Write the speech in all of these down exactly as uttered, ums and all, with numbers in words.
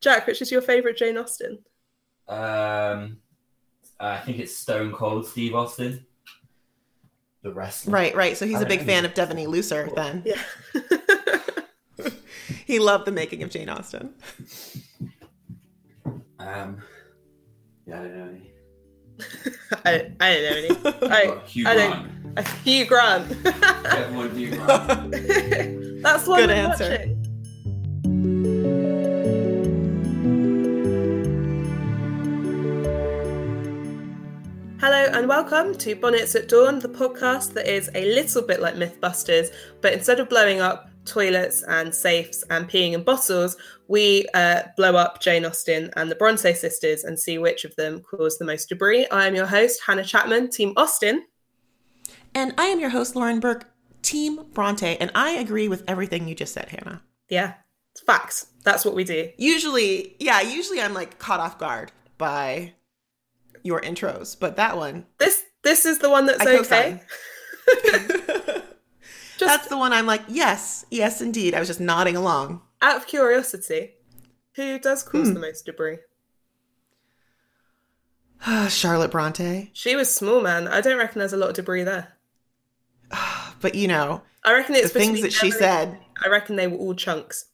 Jack, which is your favourite Jane Austen? Um, I think it's Stone Cold Steve Austin, the wrestler. Right, right. So he's I a big know. fan of Devoney Looser then. Yeah. He loved the making of Jane Austen. Um, yeah, I don't know any. I, I don't know any. I, Hugh I don't, Grant. Hugh Grant. Everyone Hugh Grant. That's one good answer. Watching. Hello and welcome to Bonnets at Dawn, the podcast that is a little bit like Mythbusters, but instead of blowing up toilets and safes and peeing in bottles, we uh, blow up Jane Austen and the Bronte sisters and see which of them caused the most debris. I am your host, Hannah Chapman, Team Austen. And I am your host, Lauren Burke, Team Bronte. And I agree with everything you just said, Hannah. Yeah, it's facts. That's what we do. Usually, yeah, usually I'm like caught off guard by your intros, but that one. This this is the one that's I okay. Just, that's the one I'm like, yes, yes, indeed. I was just nodding along. Out of curiosity, who does cause mm. the most debris? Charlotte Bronte. She was small, man. I don't reckon there's a lot of debris there. But, you know, I reckon it's the things that she said. I reckon they were all chunks.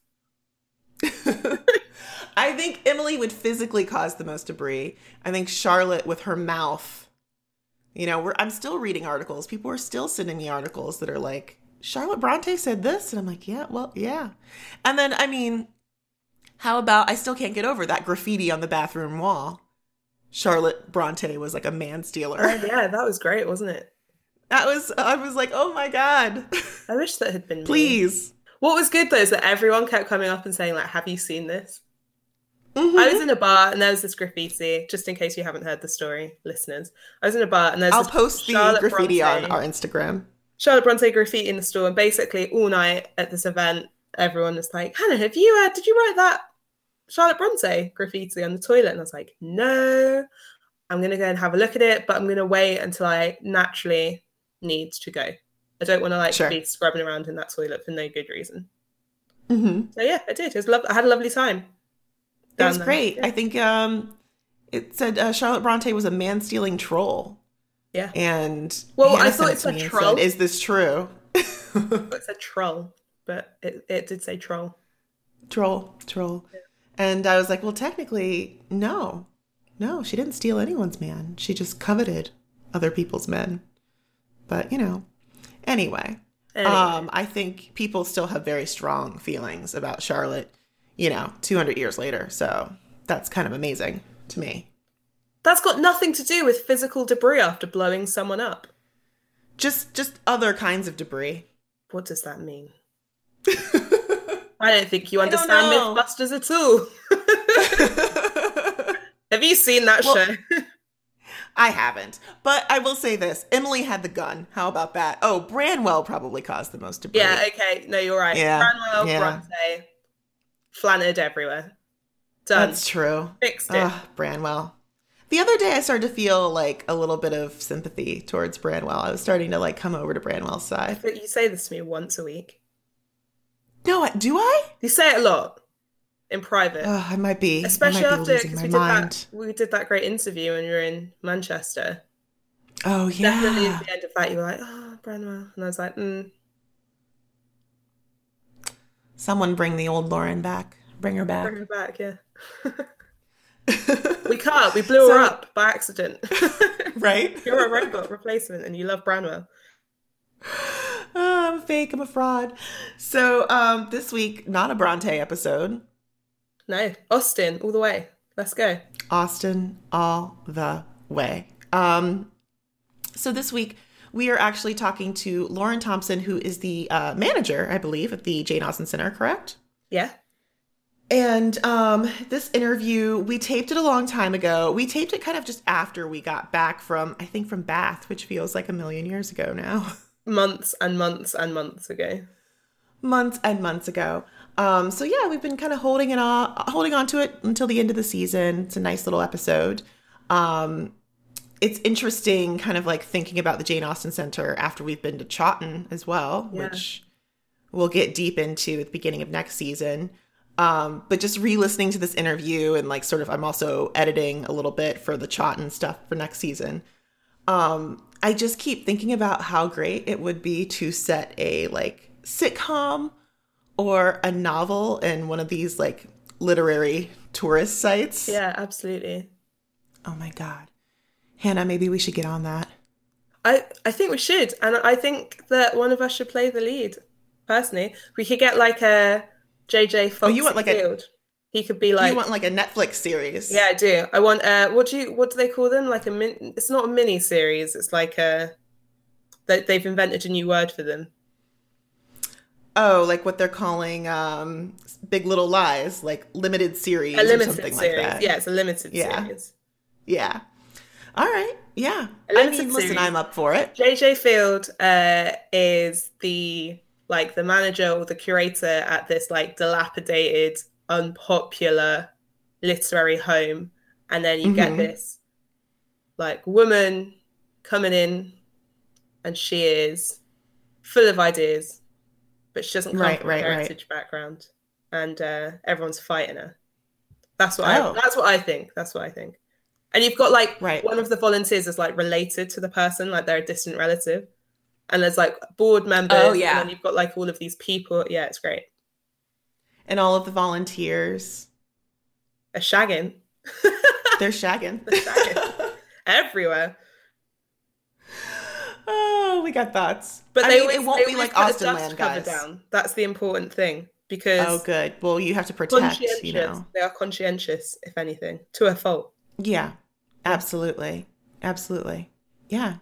I think Emily would physically cause the most debris. I think Charlotte with her mouth. You know, we're, I'm still reading articles. People are still sending me articles that are like, Charlotte Bronte said this, and I'm like, yeah, well, yeah. And then, I mean, how about, I still can't get over that graffiti on the bathroom wall. Charlotte Bronte was like a man stealer. Oh, yeah, that was great, wasn't it? That was, I was like, oh my God. I wish that had been me. Please. What was good though is that everyone kept coming up and saying like, have you seen this? Mm-hmm. I was in a bar and there was this graffiti, just in case you haven't heard the story, listeners. I was in a bar and there's I'll this post Charlotte the graffiti Bronte. on our Instagram. Charlotte Bronte graffiti in the store, and basically all night at this event, everyone was like, Hannah, have you, uh, did you write that Charlotte Bronte graffiti on the toilet? And I was like, no, I'm going to go and have a look at it, but I'm going to wait until I naturally need to go. I don't want to like sure. be scrubbing around in that toilet for no good reason. Mm-hmm. So yeah, I did. It was lo- I had a lovely time. It was there. great. Yeah. I think um, it said uh, Charlotte Bronte was a man-stealing troll. Yeah. And well, Hannah I thought it's a troll. Said, is this true? It's a troll, but it, it did say troll. Troll, troll. Yeah. And I was like, well, technically, no. No, she didn't steal anyone's man. She just coveted other people's men. But, you know, anyway. anyway. Um, I think people still have very strong feelings about Charlotte, you know, two hundred years later. So that's kind of amazing to me. That's got nothing to do with physical debris after blowing someone up. Just just other kinds of debris. What does that mean? I don't think you understand Mythbusters at all. Have you seen that well, show? I haven't. But I will say this. Emily had the gun. How about that? Oh, Branwell probably caused the most debris. Yeah, okay. No, you're right. Yeah. Branwell, yeah. Bronte, flannered everywhere. Done. That's true. Fixed it. Ugh, Branwell. The other day I started to feel like a little bit of sympathy towards Branwell. I was starting to like come over to Branwell's side. But you say this to me once a week. No, do I? You say it a lot in private. Oh, I might be. Especially I might be after losing my we mind. Did that, we did that great interview when you were in Manchester. Oh, yeah. Definitely at the end of that you were like, oh, Branwell. And I was like, mm. Someone bring the old Lauren back. Bring her back. Bring her back, yeah. We can't. We blew so, her up by accident. Right? You're a robot replacement and you love Branwell. Oh, I'm fake. I'm a fraud. So um, this week, not a Bronte episode. No. Austen all the way. Let's go. Austen all the way. Um, so this week, we are actually talking to Lauren Thompson, who is the uh, manager, I believe, at the Jane Austen Centre, correct? Yeah. And um, this interview, we taped it a long time ago. We taped it kind of just after we got back from, I think, from Bath, which feels like a million years ago now. Months and months and months ago. Months and months ago. Um, so, yeah, we've been kind of holding it on, holding on to it until the end of the season. It's a nice little episode. Um, it's interesting kind of like thinking about the Jane Austen Centre after we've been to Chawton as well, yeah. which we'll get deep into at the beginning of next season. Um, but just re-listening to this interview and like sort of I'm also editing a little bit for the Chawton stuff for next season. Um, I just keep thinking about how great it would be to set a like sitcom or a novel in one of these like literary tourist sites. Yeah, absolutely. Oh my God. Hannah, maybe we should get on that. I, I think we should. And I think that one of us should play the lead. Personally, we could get like a J J. Foxfield. Oh, you want like a, he could be like. You want like a Netflix series? Yeah, I do. I want. Uh, what do you? What do they call them? Like a min. It's not a mini series. It's like a. That they've invented a new word for them. Oh, like what they're calling um, Big Little Lies, like limited series, a limited or something series. Like that. Yeah, it's a limited yeah. series. Yeah. All right. Yeah. I mean, listen, I'm up for it. J J. Field uh, is the. Like the manager or the curator at this like dilapidated, unpopular literary home. And then you mm-hmm. get this like woman coming in and she is full of ideas, but she doesn't come right, from right, a heritage right. background. And uh, everyone's fighting her. That's what oh. I that's what I think. That's what I think. And you've got like right. one of the volunteers is like related to the person, like they're a distant relative. And there's like board members. Oh, yeah. And then you've got like all of these people. Yeah, it's great. And all of the volunteers. Are shagging. They're shagging. They're shagging. Everywhere. Oh, we got thoughts. But I they mean, always, it won't they be like Austenland, guys. Down. That's the important thing. Because. Oh, good. Well, you have to protect, you know. They are conscientious, if anything, to a fault. Yeah, absolutely. Absolutely. Yeah.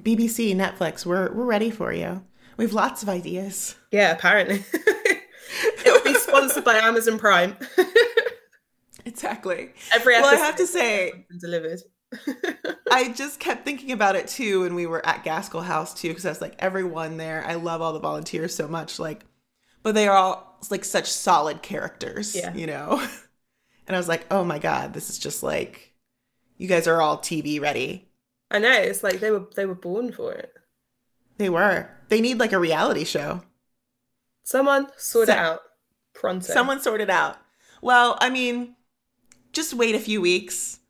B B C, Netflix, we're we're ready for you. We have lots of ideas. Yeah, apparently. It will be sponsored by Amazon Prime. Exactly. Every episode. Well, I have to say, delivered. I just kept thinking about it too when we were at Gaskell House too, because I was like, everyone there, I love all the volunteers so much, like, but they are all like such solid characters, yeah. you know. And I was like, oh my God, this is just like, you guys are all T V ready. I know, it's like they were they were born for it. They were. They need like a reality show. Someone sort so, it out. Pronto. Someone sort it out. Well, I mean, just wait a few weeks.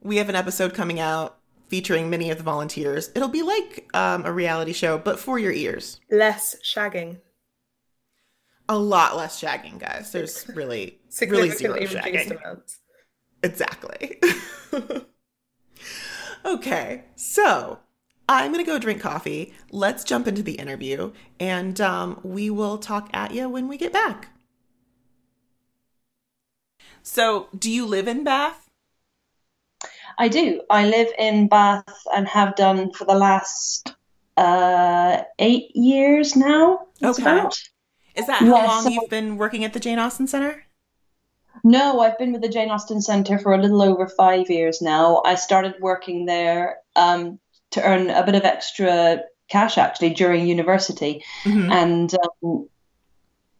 We have an episode coming out featuring many of the volunteers. It'll be like um, a reality show, but for your ears. Less shagging. A lot less shagging, guys. There's really, really zero shagging. Amounts. Exactly. Okay, so I'm going to go drink coffee. Let's jump into the interview, and um, we will talk at you when we get back. So, do you live in Bath? I do. I live in Bath and have done for the last uh, eight years now. Okay. About. Is that how yeah, long so- you've been working at the Jane Austen Centre? No, I've been with the Jane Austen Centre for a little over five years now. I started working there um, to earn a bit of extra cash, actually, during university. Mm-hmm. And um,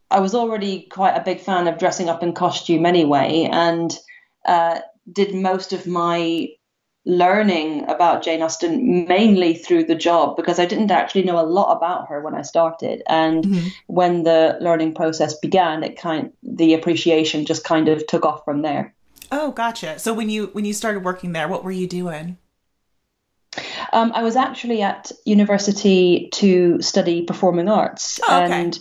I was already quite a big fan of dressing up in costume anyway, and uh, did most of my learning about Jane Austen mainly through the job, because I didn't actually know a lot about her when I started, and mm-hmm. when the learning process began, it kind the appreciation just kind of took off from there. Oh, gotcha. So when you when you started working there, what were you doing? Um, I was actually at university to study performing arts, oh, okay. and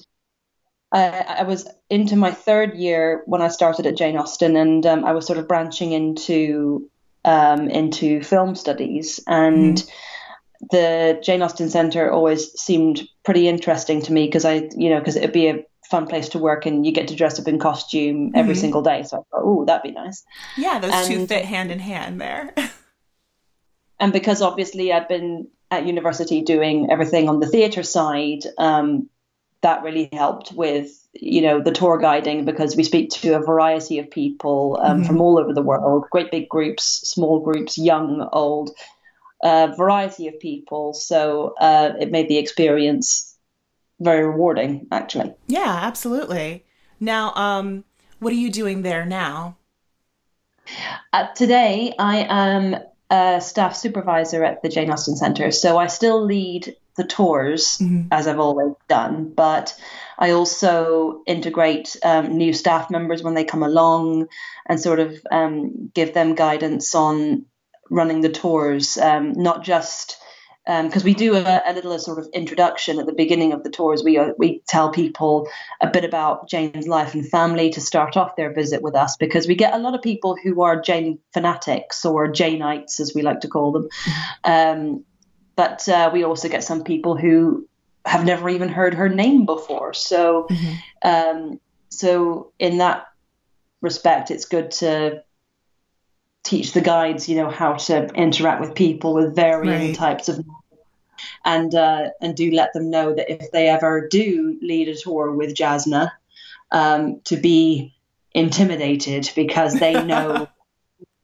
I, I was into my third year when I started at Jane Austen, and um, I was sort of branching into Um, into film studies, and mm-hmm. the Jane Austen Centre always seemed pretty interesting to me because I, you know, because it'd be a fun place to work and you get to dress up in costume mm-hmm. every single day. So I thought, oh, that'd be nice. Yeah, those and, two fit hand in hand there. And because obviously I'd been at university doing everything on the theatre side, um, that really helped with, you know, the tour guiding, because we speak to a variety of people um, mm-hmm. from all over the world, great big groups, small groups, young, old, a uh, variety of people. So uh, it made the experience very rewarding, actually. Yeah, absolutely. Now, um, what are you doing there now? Uh, today, I am a staff supervisor at the Jane Austen Centre. So I still lead the tours, mm-hmm. as I've always done, but I also integrate um, new staff members when they come along and sort of um, give them guidance on running the tours, um, not just because um, we do a, a little a sort of introduction at the beginning of the tours. We uh, we tell people a bit about Jane's life and family to start off their visit with us, because we get a lot of people who are Jane fanatics or Janeites, as we like to call them. Um, but uh, we also get some people who have never even heard her name before. So, mm-hmm. um, so in that respect, it's good to teach the guides, you know, how to interact with people with varying right. types of, and uh, and do let them know that if they ever do lead a tour with Jasna, um, to be intimidated, because they know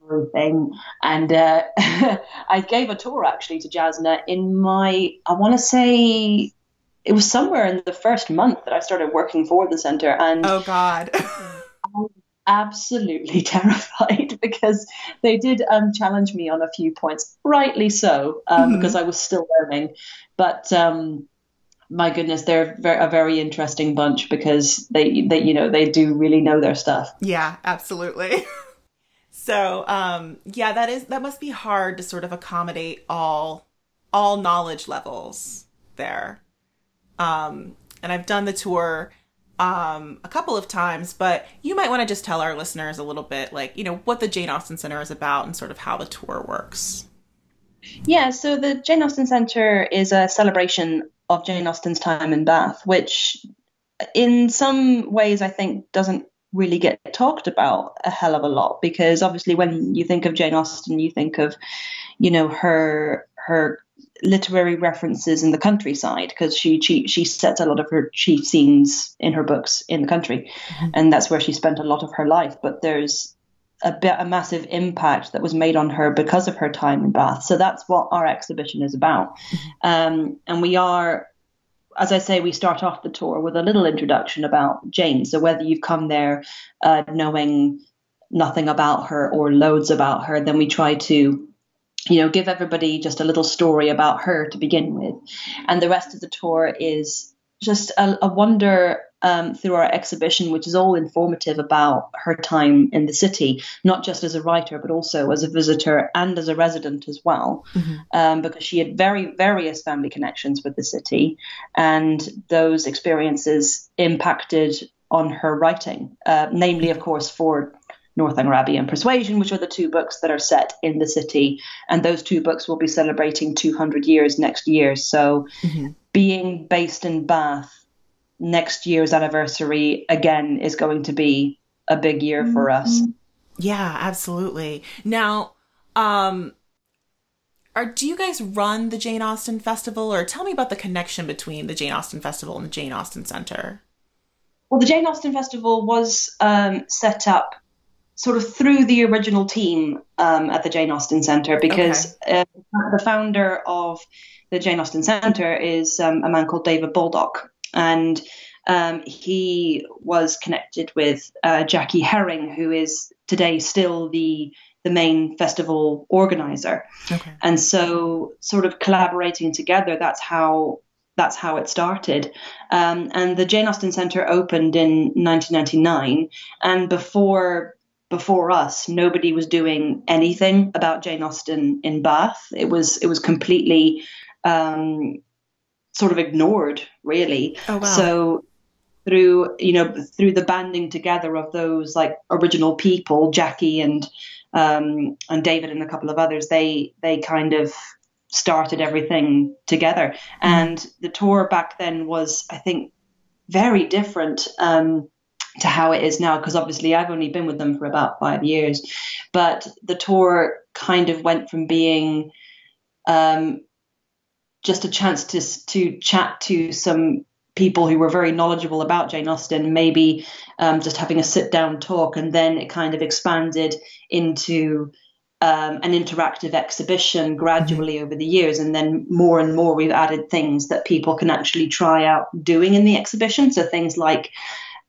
everything. And uh, I gave a tour actually to Jasna in my, I want to say it was somewhere in the first month that I started working for the centre, and oh god. absolutely terrified, because they did um, challenge me on a few points, rightly so, um, mm-hmm. because I was still learning. But um, my goodness, they're very, a very interesting bunch, because they, they, you know, they do really know their stuff. Yeah, absolutely. So um, yeah, that is that must be hard to sort of accommodate all all knowledge levels there. Um, and I've done the tour um a couple of times, but you might want to just tell our listeners a little bit, like, you know, what the Jane Austen Centre is about and sort of how the tour works. Yeah, so the Jane Austen Centre is a celebration of Jane Austen's time in Bath, which in some ways I think doesn't really get talked about a hell of a lot, because obviously when you think of Jane Austen, you think of, you know, her her literary references in the countryside, because she, she she sets a lot of her chief scenes in her books in the country, mm-hmm. and that's where she spent a lot of her life. But there's a bit a massive impact that was made on her because of her time in Bath, so that's what our exhibition is about. Mm-hmm. um and we are, as I say, we start off the tour with a little introduction about Jane, so whether you've come there uh knowing nothing about her or loads about her, then we try to, you know, give everybody just a little story about her to begin with. And the rest of the tour is just a, a wander um, through our exhibition, which is all informative about her time in the city, not just as a writer, but also as a visitor and as a resident as well, mm-hmm. um, because she had very various family connections with the city, and those experiences impacted on her writing, uh, namely, of course, for Northanger Abbey and Persuasion, which are the two books that are set in the city. And those two books will be celebrating two hundred years next year. So mm-hmm. being based in Bath, next year's anniversary, again, is going to be a big year mm-hmm. for us. Yeah, absolutely. Now, um, are, do you guys run the Jane Austen Festival? Or tell me about the connection between the Jane Austen Festival and the Jane Austen Centre. Well, the Jane Austen Festival was um, set up sort of through the original team um, at the Jane Austen Centre, because okay. uh, the founder of the Jane Austen Centre is um, a man called David Baldock, and um, he was connected with uh, Jackie Herring, who is today still the the main festival organizer. Okay. And so, sort of collaborating together, that's how that's how it started. Um, and the Jane Austen Centre opened in nineteen ninety-nine, and before. Before us, nobody was doing anything about Jane Austen in Bath. It was it was completely um, sort of ignored, really. Oh, wow. So through you know through the banding together of those like original people, Jackie and um, and David and a couple of others, they they kind of started everything together. Mm-hmm. And the tour back then was, I think, very different. Um, to how it is now, because obviously I've only been with them for about five years. But the tour kind of went from being um, just a chance to to chat to some people who were very knowledgeable about Jane Austen, maybe um, just having a sit-down talk, and then it kind of expanded into um, an interactive exhibition gradually mm-hmm. over the years. And then more and more we've added things that people can actually try out doing in the exhibition. So things like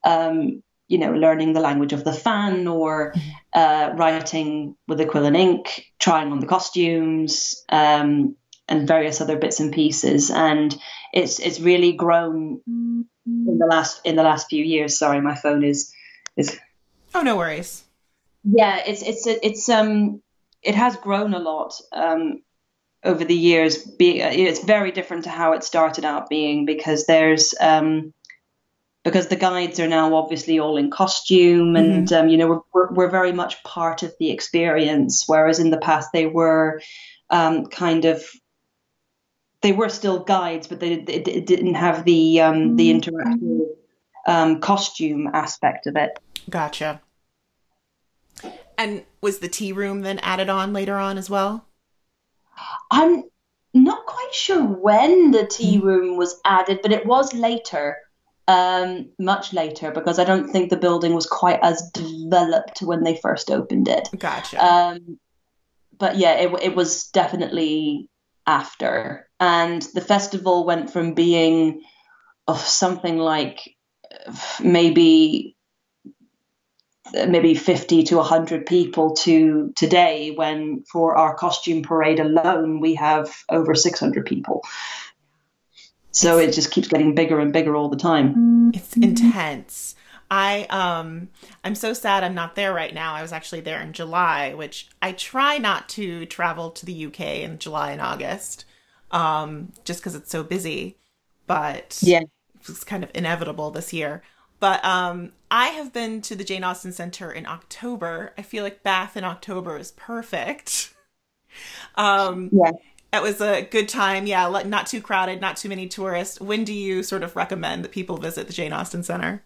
Um, you know, learning the language of the fan, or uh, writing with a quill and ink, trying on the costumes, um, and various other bits and pieces. And it's it's really grown in the last in the last few years. Sorry, my phone is is. Oh, no worries. Yeah, it's it's it's um it has grown a lot um over the years. Being it's very different to how it started out being, because there's um. because the guides are now obviously all in costume and, mm-hmm. um, you know, we're, we're, we're very much part of the experience. Whereas in the past they were um, kind of, they were still guides, but they, they, they didn't have the, um, mm-hmm. the interactive um, costume aspect of it. Gotcha. And was the tea room then added on later on as well? I'm not quite sure when the tea room was added, but it was later. Um, much later, because I don't think the building was quite as developed when they first opened it. Gotcha. Um, but yeah, it, it was definitely after. And the festival went from being oh, something like maybe maybe fifty to one hundred people to today, when for our costume parade alone, we have over six hundred people. So it just keeps getting bigger and bigger all the time. It's intense. I, um, I'm so sad I'm not there right now. I was actually there in July, which I try not to travel to the U K in July and August, um, just because it's so busy. But yeah, it's kind of inevitable this year. But um, I have been to the Jane Austen Centre in October. I feel like Bath in October is perfect. um, yeah. It was a good time. Yeah, not too crowded, not too many tourists. When do you sort of recommend that people visit the Jane Austen Centre?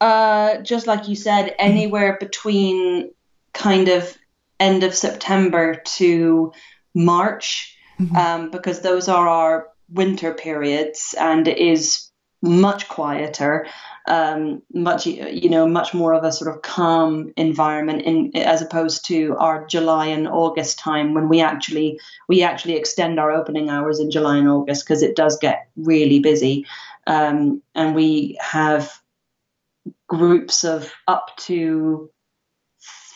Uh, just like you said, anywhere between kind of end of September to March, mm-hmm. um, because those are our winter periods, and it is much quieter, um, much you know, much more of a sort of calm environment, in as opposed to our July and August time, when we actually we actually extend our opening hours in July and August, because it does get really busy, um, and we have groups of up to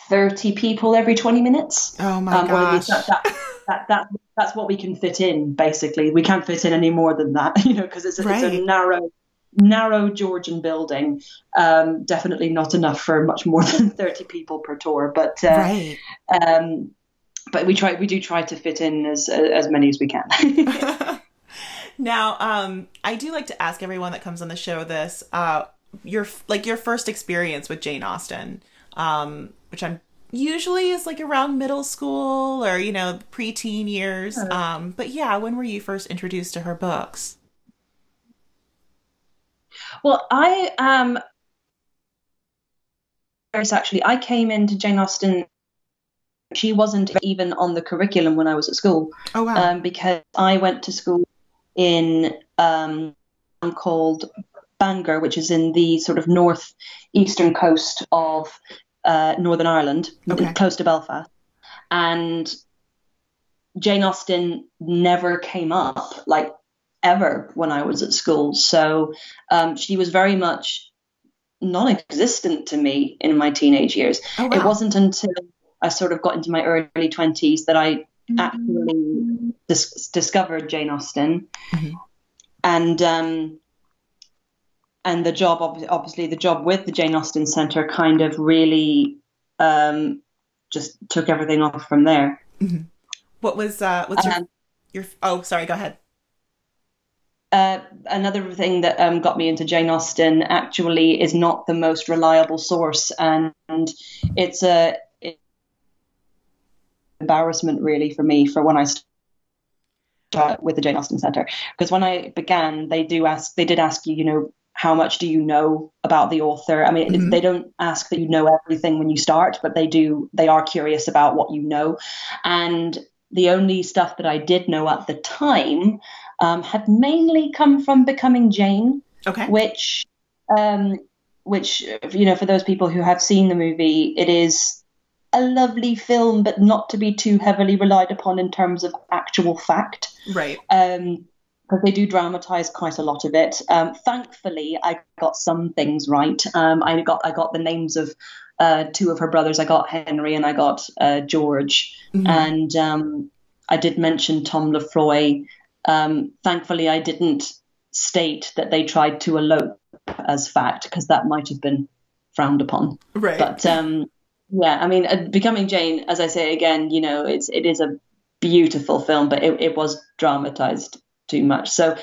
thirty people every twenty minutes. Oh my um, gosh! That, that, that, that, that's what we can fit in. Basically, we can't fit in any more than that, you know, because it's, right. it's a narrow. narrow Georgian building, um definitely not enough for much more than thirty people per tour, but uh, right. um but we try we do try to fit in as as many as we can. Now um I do like to ask everyone that comes on the show this, uh your like your first experience with Jane Austen, um which I'm usually is like around middle school or you know preteen years, oh. um but yeah when were you first introduced to her books? Well, I um, actually, I came into Jane Austen. She wasn't even on the curriculum when I was at school. Oh, wow. Um, because I went to school in um called Bangor, which is in the sort of northeastern coast of uh, Northern Ireland, okay. close to Belfast. And Jane Austen never came up, like, ever when I was at school. So um, she was very much non-existent to me in my teenage years. Oh, wow. It wasn't until I sort of got into my early twenties that I mm-hmm. actually dis- discovered Jane Austen. Mm-hmm. And um, and the job, ob- obviously the job with the Jane Austen Centre kind of really um, just took everything off from there. Mm-hmm. What was, uh, what's um, your, your, oh, sorry, go ahead. Uh, another thing that um, got me into Jane Austen actually is not the most reliable source, and, and it's a it's embarrassment really for me for when I started with the Jane Austen Centre, because when I began, they do ask, they did ask you, you know, how much do you know about the author? I mean, mm-hmm. they don't ask that you know everything when you start, but they do, they are curious about what you know, and the only stuff that I did know at the time um, had mainly come from Becoming Jane, okay. which, um, which you know, for those people who have seen the movie, it is a lovely film, but not to be too heavily relied upon in terms of actual fact. Right. Um, because they do dramatize quite a lot of it. Um, thankfully, I got some things right. Um, I got I got the names of uh, two of her brothers. I got Henry and I got uh, George. Mm-hmm. And um, I did mention Tom Lefroy. Um, thankfully, I didn't state that they tried to elope as fact, because that might have been frowned upon. Right. But um, yeah, I mean, uh, Becoming Jane, as I say again, you know, it's it is a beautiful film, but it, it was dramatized too much. So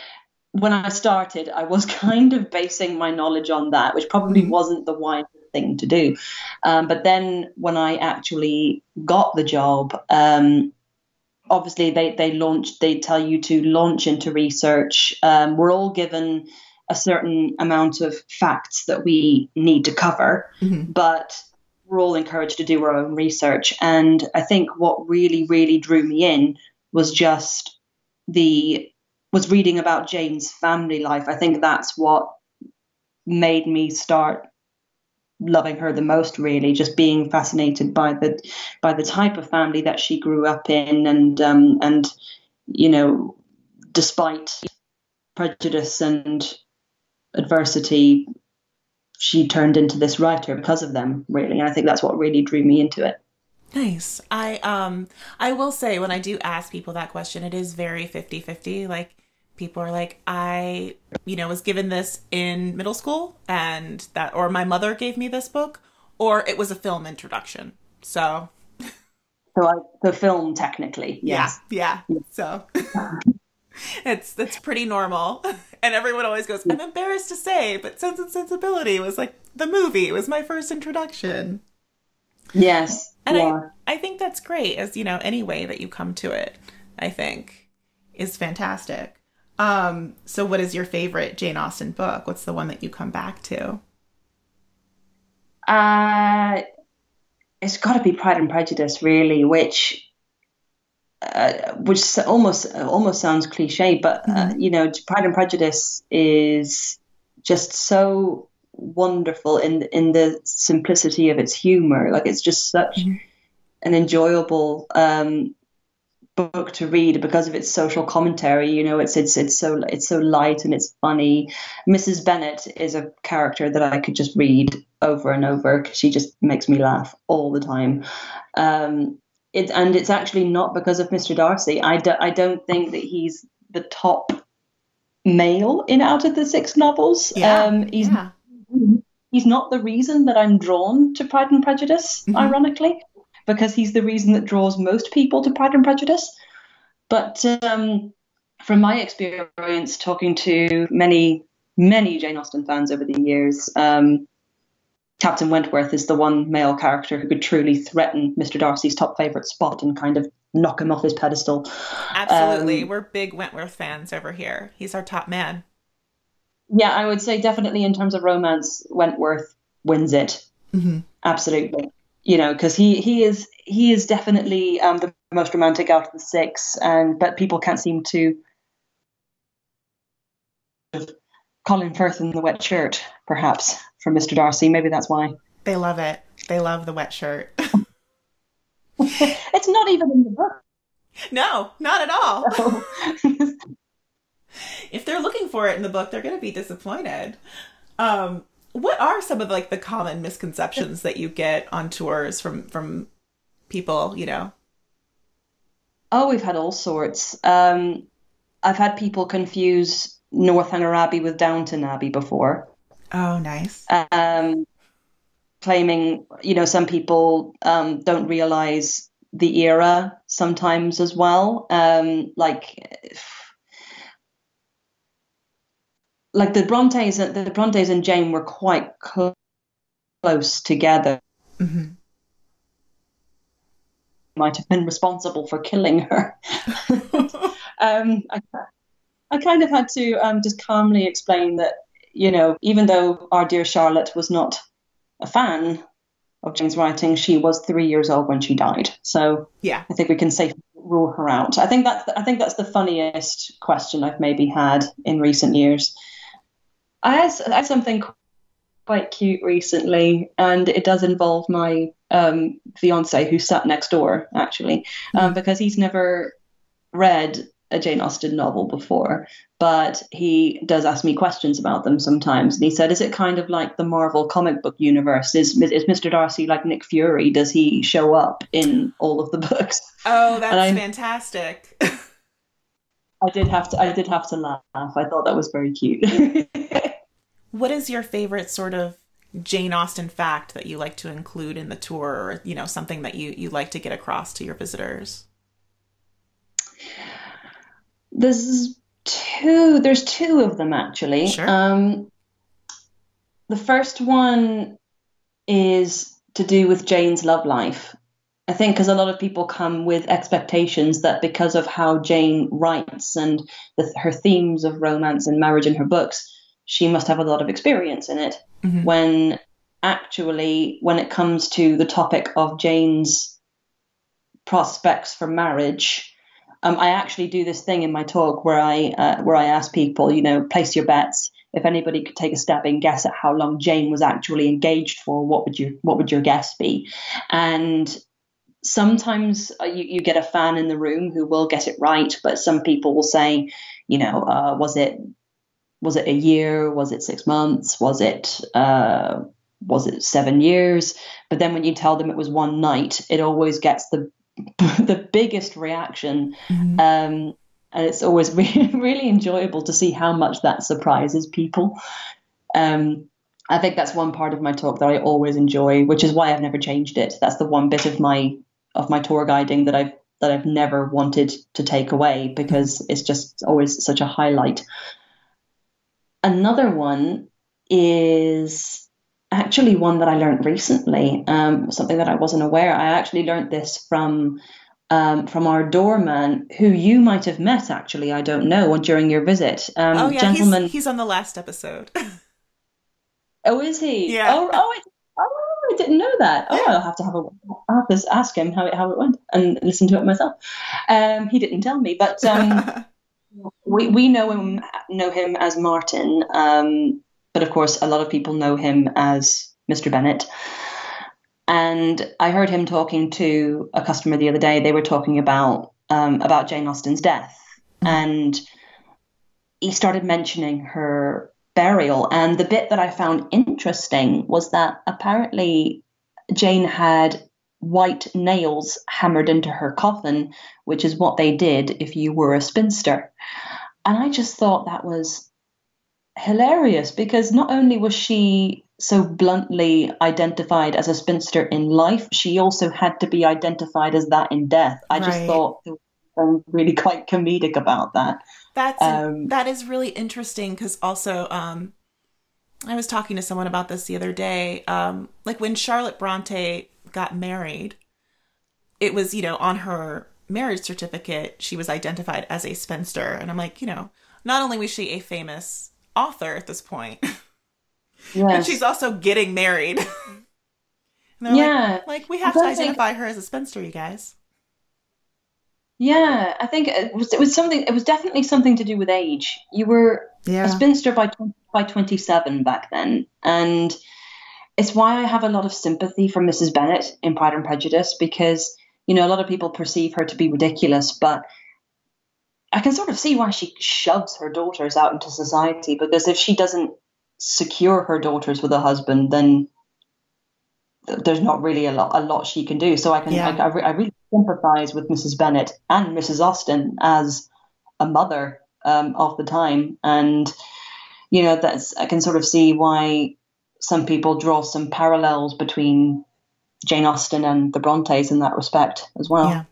when I started, I was kind of basing my knowledge on that, which probably wasn't the wise thing to do. Um, but then when I actually got the job, um, obviously they they launch. They tell you to launch into research. Um, we're all given a certain amount of facts that we need to cover, mm-hmm. but we're all encouraged to do our own research. And I think what really, really drew me in was just the was reading about Jane's family life. I think that's what made me start loving her the most, really, just being fascinated by the by the type of family that she grew up in, and um, and you know, despite prejudice and adversity, she turned into this writer because of them, really. And I think that's what really drew me into it. Nice. I um I will say, when I do ask people that question, it is very fifty-fifty. Like, people are like, I, you know, was given this in middle school, and that, or my mother gave me this book, or it was a film introduction. So, so I, the film technically, yes. yeah, yeah. So it's that's pretty normal, and everyone always goes, I'm embarrassed to say, but Sense and Sensibility was like the movie. It was my first introduction. Yes. And yeah. I, I think that's great, as, you know, any way that you come to it, I think, is fantastic. Um, so what is your favorite Jane Austen book? What's the one that you come back to? Uh, it's got to be Pride and Prejudice, really, which, uh, which almost, almost sounds cliche, but, mm-hmm. uh, you know, Pride and Prejudice is just so wonderful in in the simplicity of its humor. Like, it's just such mm-hmm. an enjoyable um book to read because of its social commentary. You know, it's it's it's so it's so light and it's funny. Missus Bennet is a character that I could just read over and over because she just makes me laugh all the time. Um, it and it's actually not because of Mister Darcy. I do, I don't think that he's the top male in out of the six novels. Yeah. Um, he's yeah. He's not the reason that I'm drawn to Pride and Prejudice, mm-hmm. ironically, because he's the reason that draws most people to Pride and Prejudice. But um, from my experience talking to many, many Jane Austen fans over the years, um, Captain Wentworth is the one male character who could truly threaten Mister Darcy's top favourite spot and kind of knock him off his pedestal. Absolutely. Um, We're big Wentworth fans over here. He's our top man. Yeah, I would say definitely in terms of romance, Wentworth wins it. Mm-hmm. Absolutely. You know, because he, he is he is definitely um, the most romantic out of the six, and but people can't seem to. Colin Firth in the wet shirt, perhaps, from Mister Darcy. Maybe that's why. They love it. They love the wet shirt. It's not even in the book. No, not at all. No. If they're looking for it in the book, they're going to be disappointed. Um, what are some of like the common misconceptions that you get on tours from, from people, you know? Oh, we've had all sorts. Um, I've had people confuse Northanger Abbey with Downton Abbey before. Oh, nice. Um, claiming, you know, some people um, don't realize the era sometimes as well. Um, like... Like the Brontes, the Brontes and Jane were quite cl- close together. Mm-hmm. Might have been responsible for killing her. um, I, I kind of had to um, just calmly explain that, you know, even though our dear Charlotte was not a fan of Jane's writing, she was three years old when she died. So yeah, I think we can safely rule her out. I think that's I think that's the funniest question I've maybe had in recent years. I had, I had something quite cute recently, and it does involve my um, fiancé who sat next door, actually, um, because he's never read a Jane Austen novel before, but he does ask me questions about them sometimes. And he said, is it kind of like the Marvel comic book universe? Is, is Mister Darcy like Nick Fury? Does he show up in all of the books? Oh, that's I, fantastic. I did have to. I did have to laugh. I thought that was very cute. What is your favorite sort of Jane Austen fact that you like to include in the tour, or, you know, something that you, you like to get across to your visitors? There's two. There's two of them, actually. Sure. Um, the first one is to do with Jane's love life. I think because a lot of people come with expectations that because of how Jane writes and the, her themes of romance and marriage in her books, she must have a lot of experience in it. Mm-hmm. When actually, when it comes to the topic of Jane's prospects for marriage, um, I actually do this thing in my talk where I uh, where I ask people, you know, place your bets. If anybody could take a stabbing guess at how long Jane was actually engaged for, what would you what would your guess be? And sometimes you, you get a fan in the room who will get it right, but some people will say, you know, uh, was it was it a year? Was it six months? Was it uh, was it seven years? But then when you tell them it was one night, it always gets the the biggest reaction, mm-hmm. um, and it's always re- really enjoyable to see how much that surprises people. Um, I think that's one part of my talk that I always enjoy, which is why I've never changed it. That's the one bit of my of my tour guiding that I've that I've never wanted to take away, because it's just always such a highlight. Another one is actually one that I learned recently, um, something that I wasn't aware. I actually learned this from um, from our doorman, who you might have met, actually, I don't know, during your visit. Um, oh, yeah, gentleman- he's, he's on the last episode. Oh, is he? Yeah. Oh, oh, I, oh, I didn't know that. Oh, I'll have to have a, I'll have to ask him how it, how it went and listen to it myself. Um, he didn't tell me, but um, we we know him know him as Martin. Um, but of course, a lot of people know him as Mister Bennet. And I heard him talking to a customer the other day. They were talking about um, about Jane Austen's death, and he started mentioning her burial, and the bit that I found interesting was that apparently Jane had white nails hammered into her coffin, which is what they did if you were a spinster. And I just thought that was hilarious, because not only was she so bluntly identified as a spinster in life, she also had to be identified as that in death. I right. just thought it was I'm really quite comedic about that. That's um, that is really interesting, because also um, I was talking to someone about this the other day. Um, like when Charlotte Bronte got married, it was, you know, on her marriage certificate, she was identified as a spinster. And I'm like, you know, not only was she a famous author at this point, yes. but she's also getting married. And they're yeah. like, like, we have to identify like- her as a spinster, you guys. Yeah, I think it was, it was something. It was definitely something to do with age. You were yeah. a spinster by by twenty-seven back then, and it's why I have a lot of sympathy for Missus Bennet in Pride and Prejudice, because, you know, a lot of people perceive her to be ridiculous, but I can sort of see why she shoves her daughters out into society, because if she doesn't secure her daughters with a husband, then there's not really a lot a lot she can do. So I can yeah. I, I, re- I really sympathize with Missus Bennet and Missus Austen as a mother um, of the time, and you know that's I can sort of see why some people draw some parallels between Jane Austen and the Brontes in that respect as well. Yeah.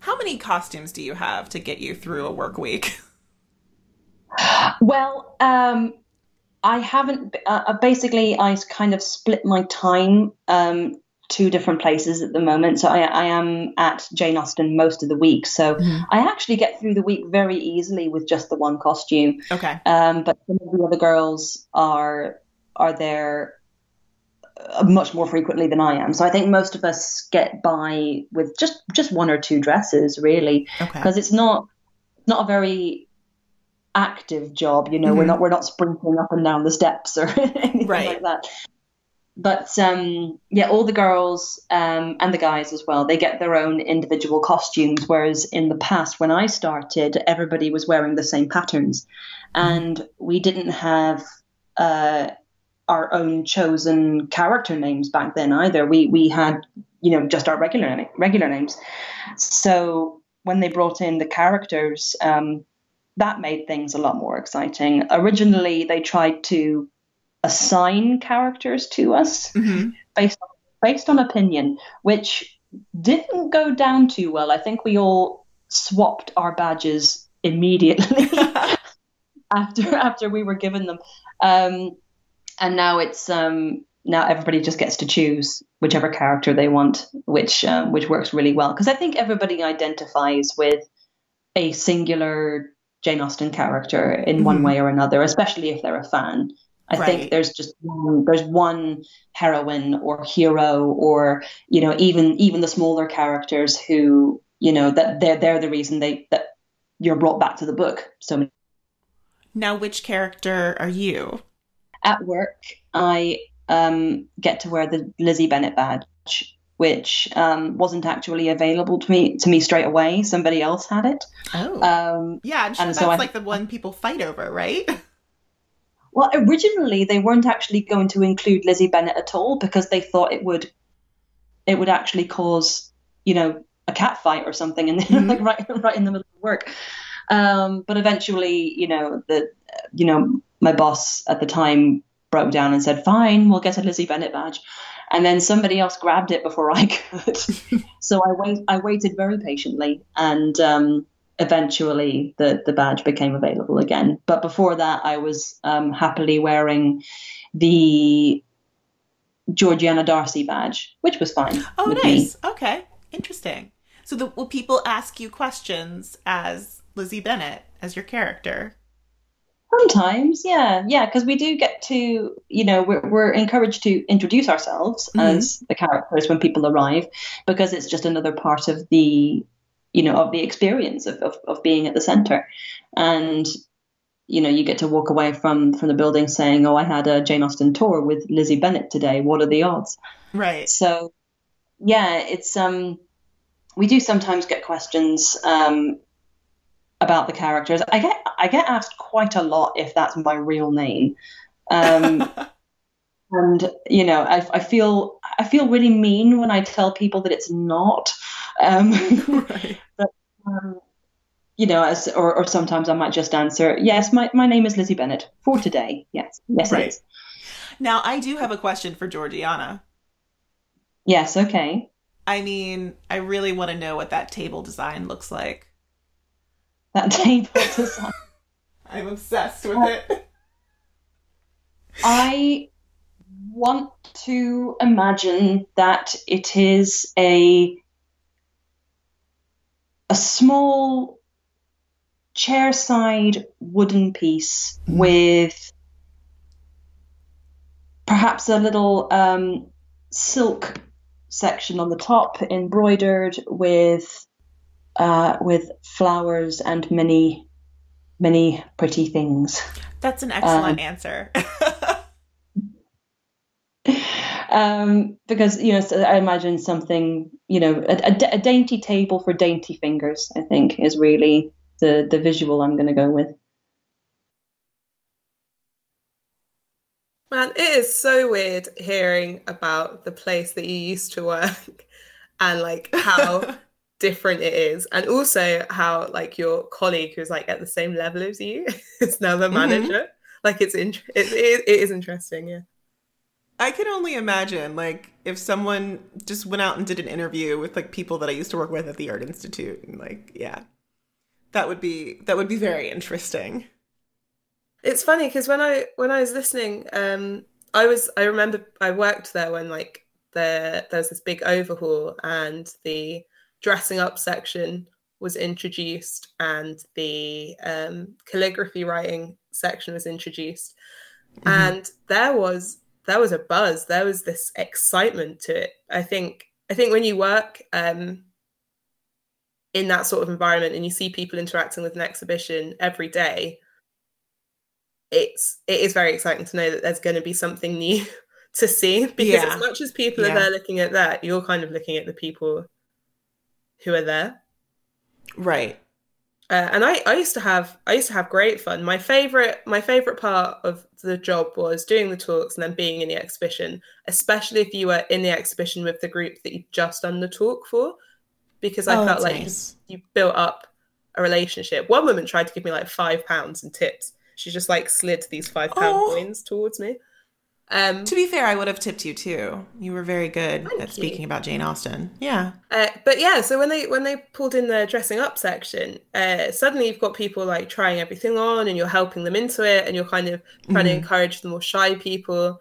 How many costumes do you have to get you through a work week? Well, um, I haven't. Uh, basically, I kind of split my time. Um, two different places at the moment. So I, I am at Jane Austen most of the week. So mm. I actually get through the week very easily with just the one costume. Okay. Um, but some of the other girls are, are there much more frequently than I am. So I think most of us get by with just, just one or two dresses really, because okay. it's not, not a very active job. You know, mm-hmm. we're not, we're not sprinting up and down the steps or anything right. like that. But, um, yeah, all the girls um, and the guys as well, they get their own individual costumes, whereas in the past when I started, everybody was wearing the same patterns. And we didn't have uh, our own chosen character names back then either. We we had, you know, just our regular regular names. So when they brought in the characters, um, that made things a lot more exciting. Originally, they tried to assign characters to us mm-hmm. based on, based on opinion, which didn't go down too well. I think we all swapped our badges immediately after after we were given them. Um, and now it's um, now everybody just gets to choose whichever character they want, which um, which works really well, because I think everybody identifies with a singular Jane Austen character in mm-hmm. one way or another, especially if they're a fan. I right. think there's just one, there's one heroine or hero, or you know, even even the smaller characters who, you know, that they're they're the reason they that you're brought back to the book so many. Now, which character are you? At work, I um, get to wear the Lizzy Bennet badge, which um, wasn't actually available to me to me straight away. Somebody else had it. Oh, um, yeah, I'm sure and that's so I, like the one people fight over, right? Well, originally they weren't actually going to include Lizzy Bennet at all because they thought it would, it would actually cause, you know, a cat fight or something, and mm-hmm. like right, right in the middle of work. Um, but eventually, you know, the, you know, my boss at the time broke down and said, "Fine, we'll get a Lizzy Bennet badge," and then somebody else grabbed it before I could. So I wait, I waited very patiently, and um, eventually the, the badge became available again. But before that, I was um, happily wearing the Georgiana Darcy badge, which was fine. Oh, nice. Me. Okay. Interesting. So the, will people ask you questions as Lizzy Bennet, as your character? Sometimes, yeah. Yeah, because we do get to, you know, we're, we're encouraged to introduce ourselves mm-hmm. as the characters when people arrive, because it's just another part of the you know, of the experience of, of, of being at the centre. And, you know, you get to walk away from, from the building saying, "Oh, I had a Jane Austen tour with Lizzy Bennet today. What are the odds?" Right. So, yeah, it's, um, we do sometimes get questions um, about the characters. I get, I get asked quite a lot if that's my real name. Um, and, you know, I, I feel, I feel really mean when I tell people that it's not, um, right. But, um, you know, as, or, or sometimes I might just answer, "Yes, my, my name is Lizzy Bennet for today." Yes. Yes, right. It is. Now, I do have a question for Georgiana. Yes. Okay. I mean, I really want to know what that table design looks like. That table design. I'm obsessed with uh, it. I want to imagine that it is a... a small chair-side wooden piece with perhaps a little um, silk section on the top, embroidered with uh, with flowers and many, many pretty things. That's an excellent um, answer. Um, because, you know, so I imagine something, you know, a, a, a dainty table for dainty fingers, I think, is really the, the visual I'm going to go with. Man, it is so weird hearing about the place that you used to work and, like, how different it is. And also how, like, your colleague who's, like, at the same level as you is now the manager. Mm-hmm. Like, it's in- it, it, it is interesting, yeah. I can only imagine, like, if someone just went out and did an interview with, like, people that I used to work with at the Art Institute, and, like, yeah, that would be that would be very interesting. It's funny because when I when I was listening, um, I was I remember I worked there when, like, the, there was this big overhaul and the dressing up section was introduced and the um, calligraphy writing section was introduced, mm-hmm. and there was. There was a buzz. There was this excitement to it. I think I think when you work um, in that sort of environment and you see people interacting with an exhibition every day, it's it is very exciting to know that there's going to be something new to see. Because yeah. as much as people yeah. are there looking at that, you're kind of looking at the people who are there, right? Uh, and I, I used to have I used to have great fun. My favorite my favorite part of the job was doing the talks and then being in the exhibition, especially if you were in the exhibition with the group that you'd just done the talk for. because I oh, felt like nice. you, you built up a relationship. One woman tried to give me like five pounds in tips. She just like slid these five pound oh. coins towards me. Um, to be fair, I would have tipped you too. You were very good at speaking you. about Jane Austen. Yeah. Uh, but yeah, so when they when they pulled in the dressing up section, uh, suddenly you've got people like trying everything on and you're helping them into it and you're kind of trying mm-hmm. to encourage the more shy people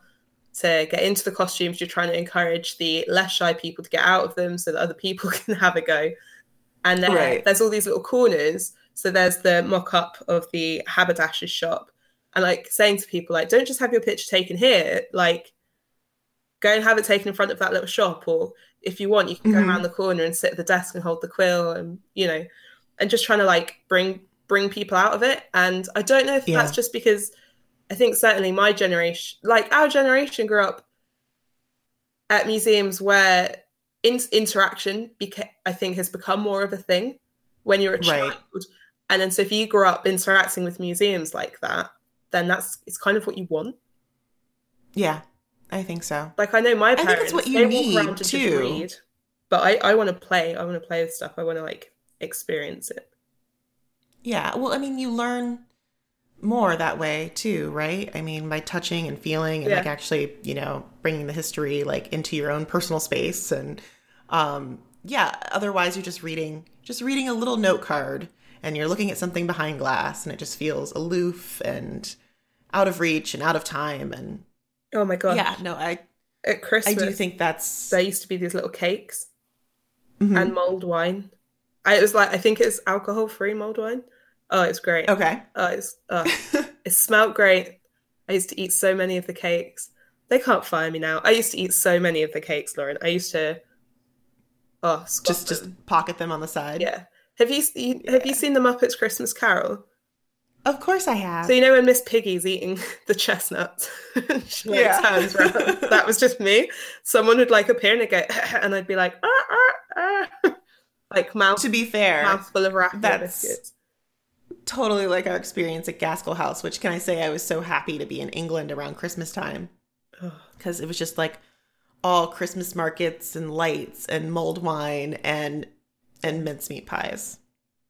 to get into the costumes. You're trying to encourage the less shy people to get out of them so that other people can have a go. And then right. there's all these little corners. So there's the mock-up of the haberdasher's shop. And, like, saying to people, like, don't just have your picture taken here. Like, go and have it taken in front of that little shop. Or if you want, you can go mm-hmm. around the corner and sit at the desk and hold the quill and, you know, and just trying to, like, bring bring people out of it. And I don't know if yeah. that's just because I think certainly my generation, like, our generation grew up at museums where in- interaction, beca- I think, has become more of a thing when you're a child. Right. And then so if you grew up interacting with museums like that, then that's it's kind of what you want. Yeah, I think so. Like I know my parents, I think it's what you need too. Read, but I, I want to play. I want to play with stuff. I want to like experience it. Yeah, well, I mean, you learn more that way too, right? I mean, by touching and feeling and yeah. like actually, you know, bringing the history like into your own personal space and um, yeah. Otherwise, you're just reading, just reading a little note card, and you're looking at something behind glass, and it just feels aloof and out of reach and out of time. And oh my god, yeah, no, I at Christmas I do think that's there used to be these little cakes mm-hmm. and mulled wine. I it was like I think it's alcohol free mulled wine. Oh, it's great. Okay. Oh, it's oh, it smelled great. I used to eat so many of the cakes. They can't fire me now. I used to eat so many of the cakes, Lauren. I used to oh squat just them. just pocket them on the side. Yeah. Have you have yeah. you seen the Muppets Christmas Carol? Of course I have. So you know when Miss Piggy's eating the chestnuts? She like yeah. turns around. That was just me. Someone would like appear and I'd go, and I'd be like, ah, ah, ah. Like mouth. To be fair. Mouthful of raffia biscuits. Totally like our experience at Gaskell House, which can I say I was so happy to be in England around Christmas time. Because it was just like all Christmas markets and lights and mulled wine and and mincemeat pies.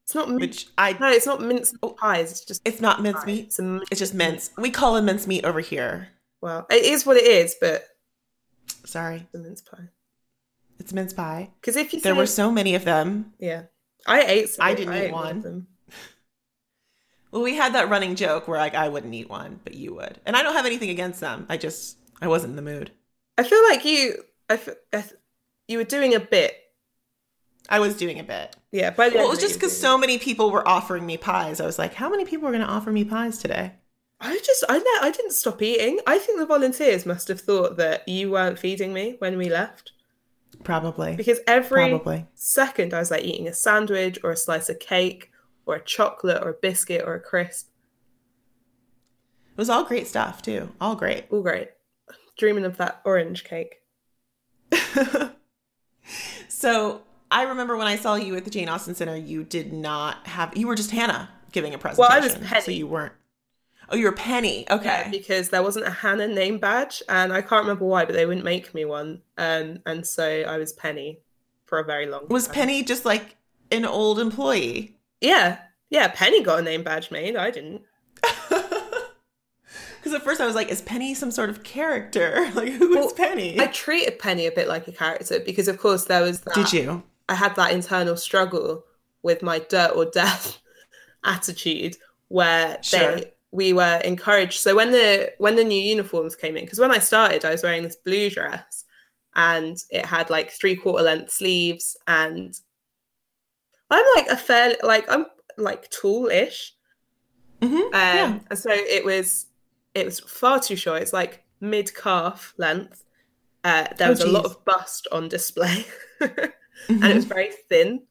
It's not min- which I no, it's not mincemeat oh, pies. It's just it's not mincemeat. It's, mince it's just mince. We call it mincemeat over here. Well, it is what it is, but sorry, the mince pie. It's mince pie. Because if you there say... were so many of them. Yeah, I ate. Some I didn't I eat one. Of them. Well, we had that running joke where like I wouldn't eat one, but you would, and I don't have anything against them. I just I wasn't in the mood. I feel like you, I, f- I th- you were doing a bit. I was doing a bit. Yeah. By the well, it was just because so many people were offering me pies. I was like, how many people are going to offer me pies today? I just, I I didn't stop eating. I think the volunteers must have thought that you weren't feeding me when we left. Probably. Because every Probably. second I was like eating a sandwich or a slice of cake or a chocolate or a biscuit or a crisp. It was all great stuff too. All great. All great. Dreaming of that orange cake. So... I remember when I saw you at the Jane Austen Centre, you did not have... You were just Hannah giving a presentation. Well, I was Penny. So you weren't... Oh, you were Penny. Okay. Yeah, because there wasn't a Hannah name badge, and I can't remember why, but they wouldn't make me one. Um, and so I was Penny for a very long time. Was Penny just like an old employee? Yeah. Yeah, Penny got a name badge made. I didn't. Because at first I was like, is Penny some sort of character? Like, who well, is Penny? I treated Penny a bit like a character because, of course, there was that... Did you? I had that internal struggle with my dirt or death attitude where sure. they, we were encouraged. So when the when the new uniforms came in, because when I started, I was wearing this blue dress and it had like three quarter length sleeves. And I'm like a fair, like I'm like tallish. Mm-hmm. Um, yeah. And so it was, it was far too short. It's like mid calf length. Uh, there oh, was geez. a lot of bust on display. Mm-hmm. And it was very thin,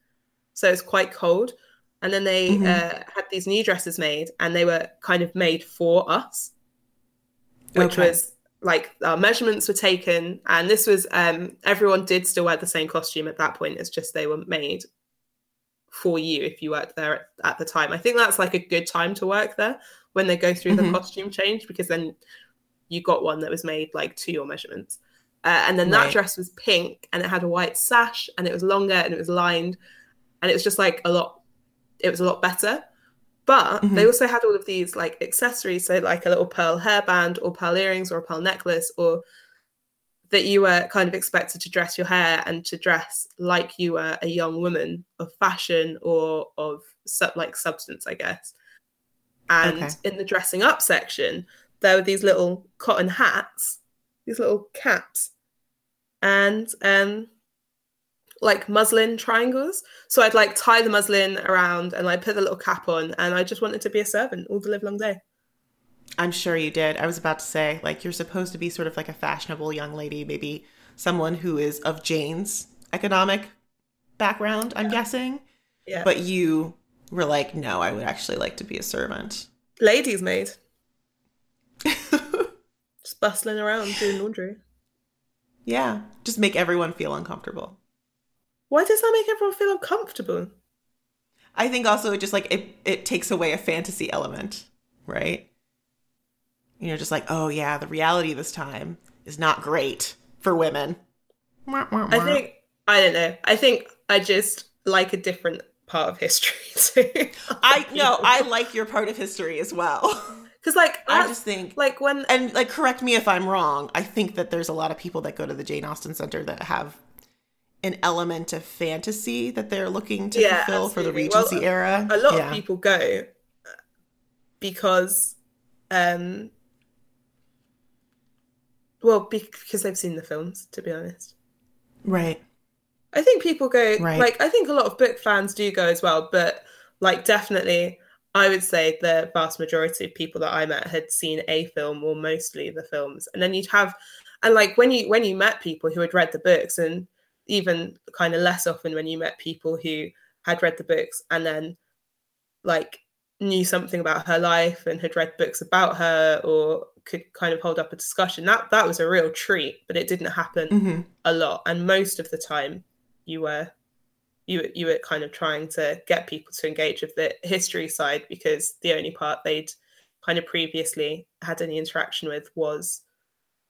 so it's quite cold. And then they mm-hmm. uh, had these new dresses made, and they were kind of made for us, which okay. was like our measurements were taken. And this was um, everyone did still wear the same costume at that point. It's just they were made for you if you worked there at, at the time. I think that's like a good time to work there when they go through mm-hmm. the costume change, because then you got one that was made like to your measurements. Uh, and then that right. dress was pink and it had a white sash and it was longer and it was lined. And it was just like a lot, it was a lot better. But mm-hmm. they also had all of these like accessories. So like a little pearl hairband or pearl earrings or a pearl necklace, or that you were kind of expected to dress your hair and to dress like you were a young woman of fashion or of sub- like substance, I guess. And okay. in the dressing up section, there were these little cotton hats, these little caps, and um, like muslin triangles. So I'd like tie the muslin around and like put the little cap on, and I just wanted to be a servant all the livelong day. I'm sure you did. I was about to say, like, you're supposed to be sort of like a fashionable young lady, maybe someone who is of Jane's economic background, I'm yeah. guessing. Yeah. But you were like, no, I would actually like to be a servant. Lady's maid. Just bustling around doing laundry. Yeah. Just make everyone feel uncomfortable. Why does that make everyone feel uncomfortable? I think also it just like it, it takes away a fantasy element, right? You know, just like, oh, yeah, the reality this time is not great for women. I think, I don't know. I think I just like a different part of history, too. I know. I like your part of history as well. Because, like, I just think, like, when, and, like, correct me if I'm wrong, I think that there's a lot of people that go to the Jane Austen Centre that have an element of fantasy that they're looking to yeah, fulfill absolutely. for the Regency well, era. A lot yeah. of people go because, um, well, because they've seen the films, to be honest. Right. I think people go, right. like, I think a lot of book fans do go as well, but, like, definitely, I would say the vast majority of people that I met had seen a film or mostly the films. And then you'd have, and, like, when you when you met people who had read the books, and even kind of less often when you met people who had read the books and then, like, knew something about her life and had read books about her or could kind of hold up a discussion, that that was a real treat, but it didn't happen mm-hmm. a lot. And most of the time you were you you were kind of trying to get people to engage with the history side, because the only part they'd kind of previously had any interaction with was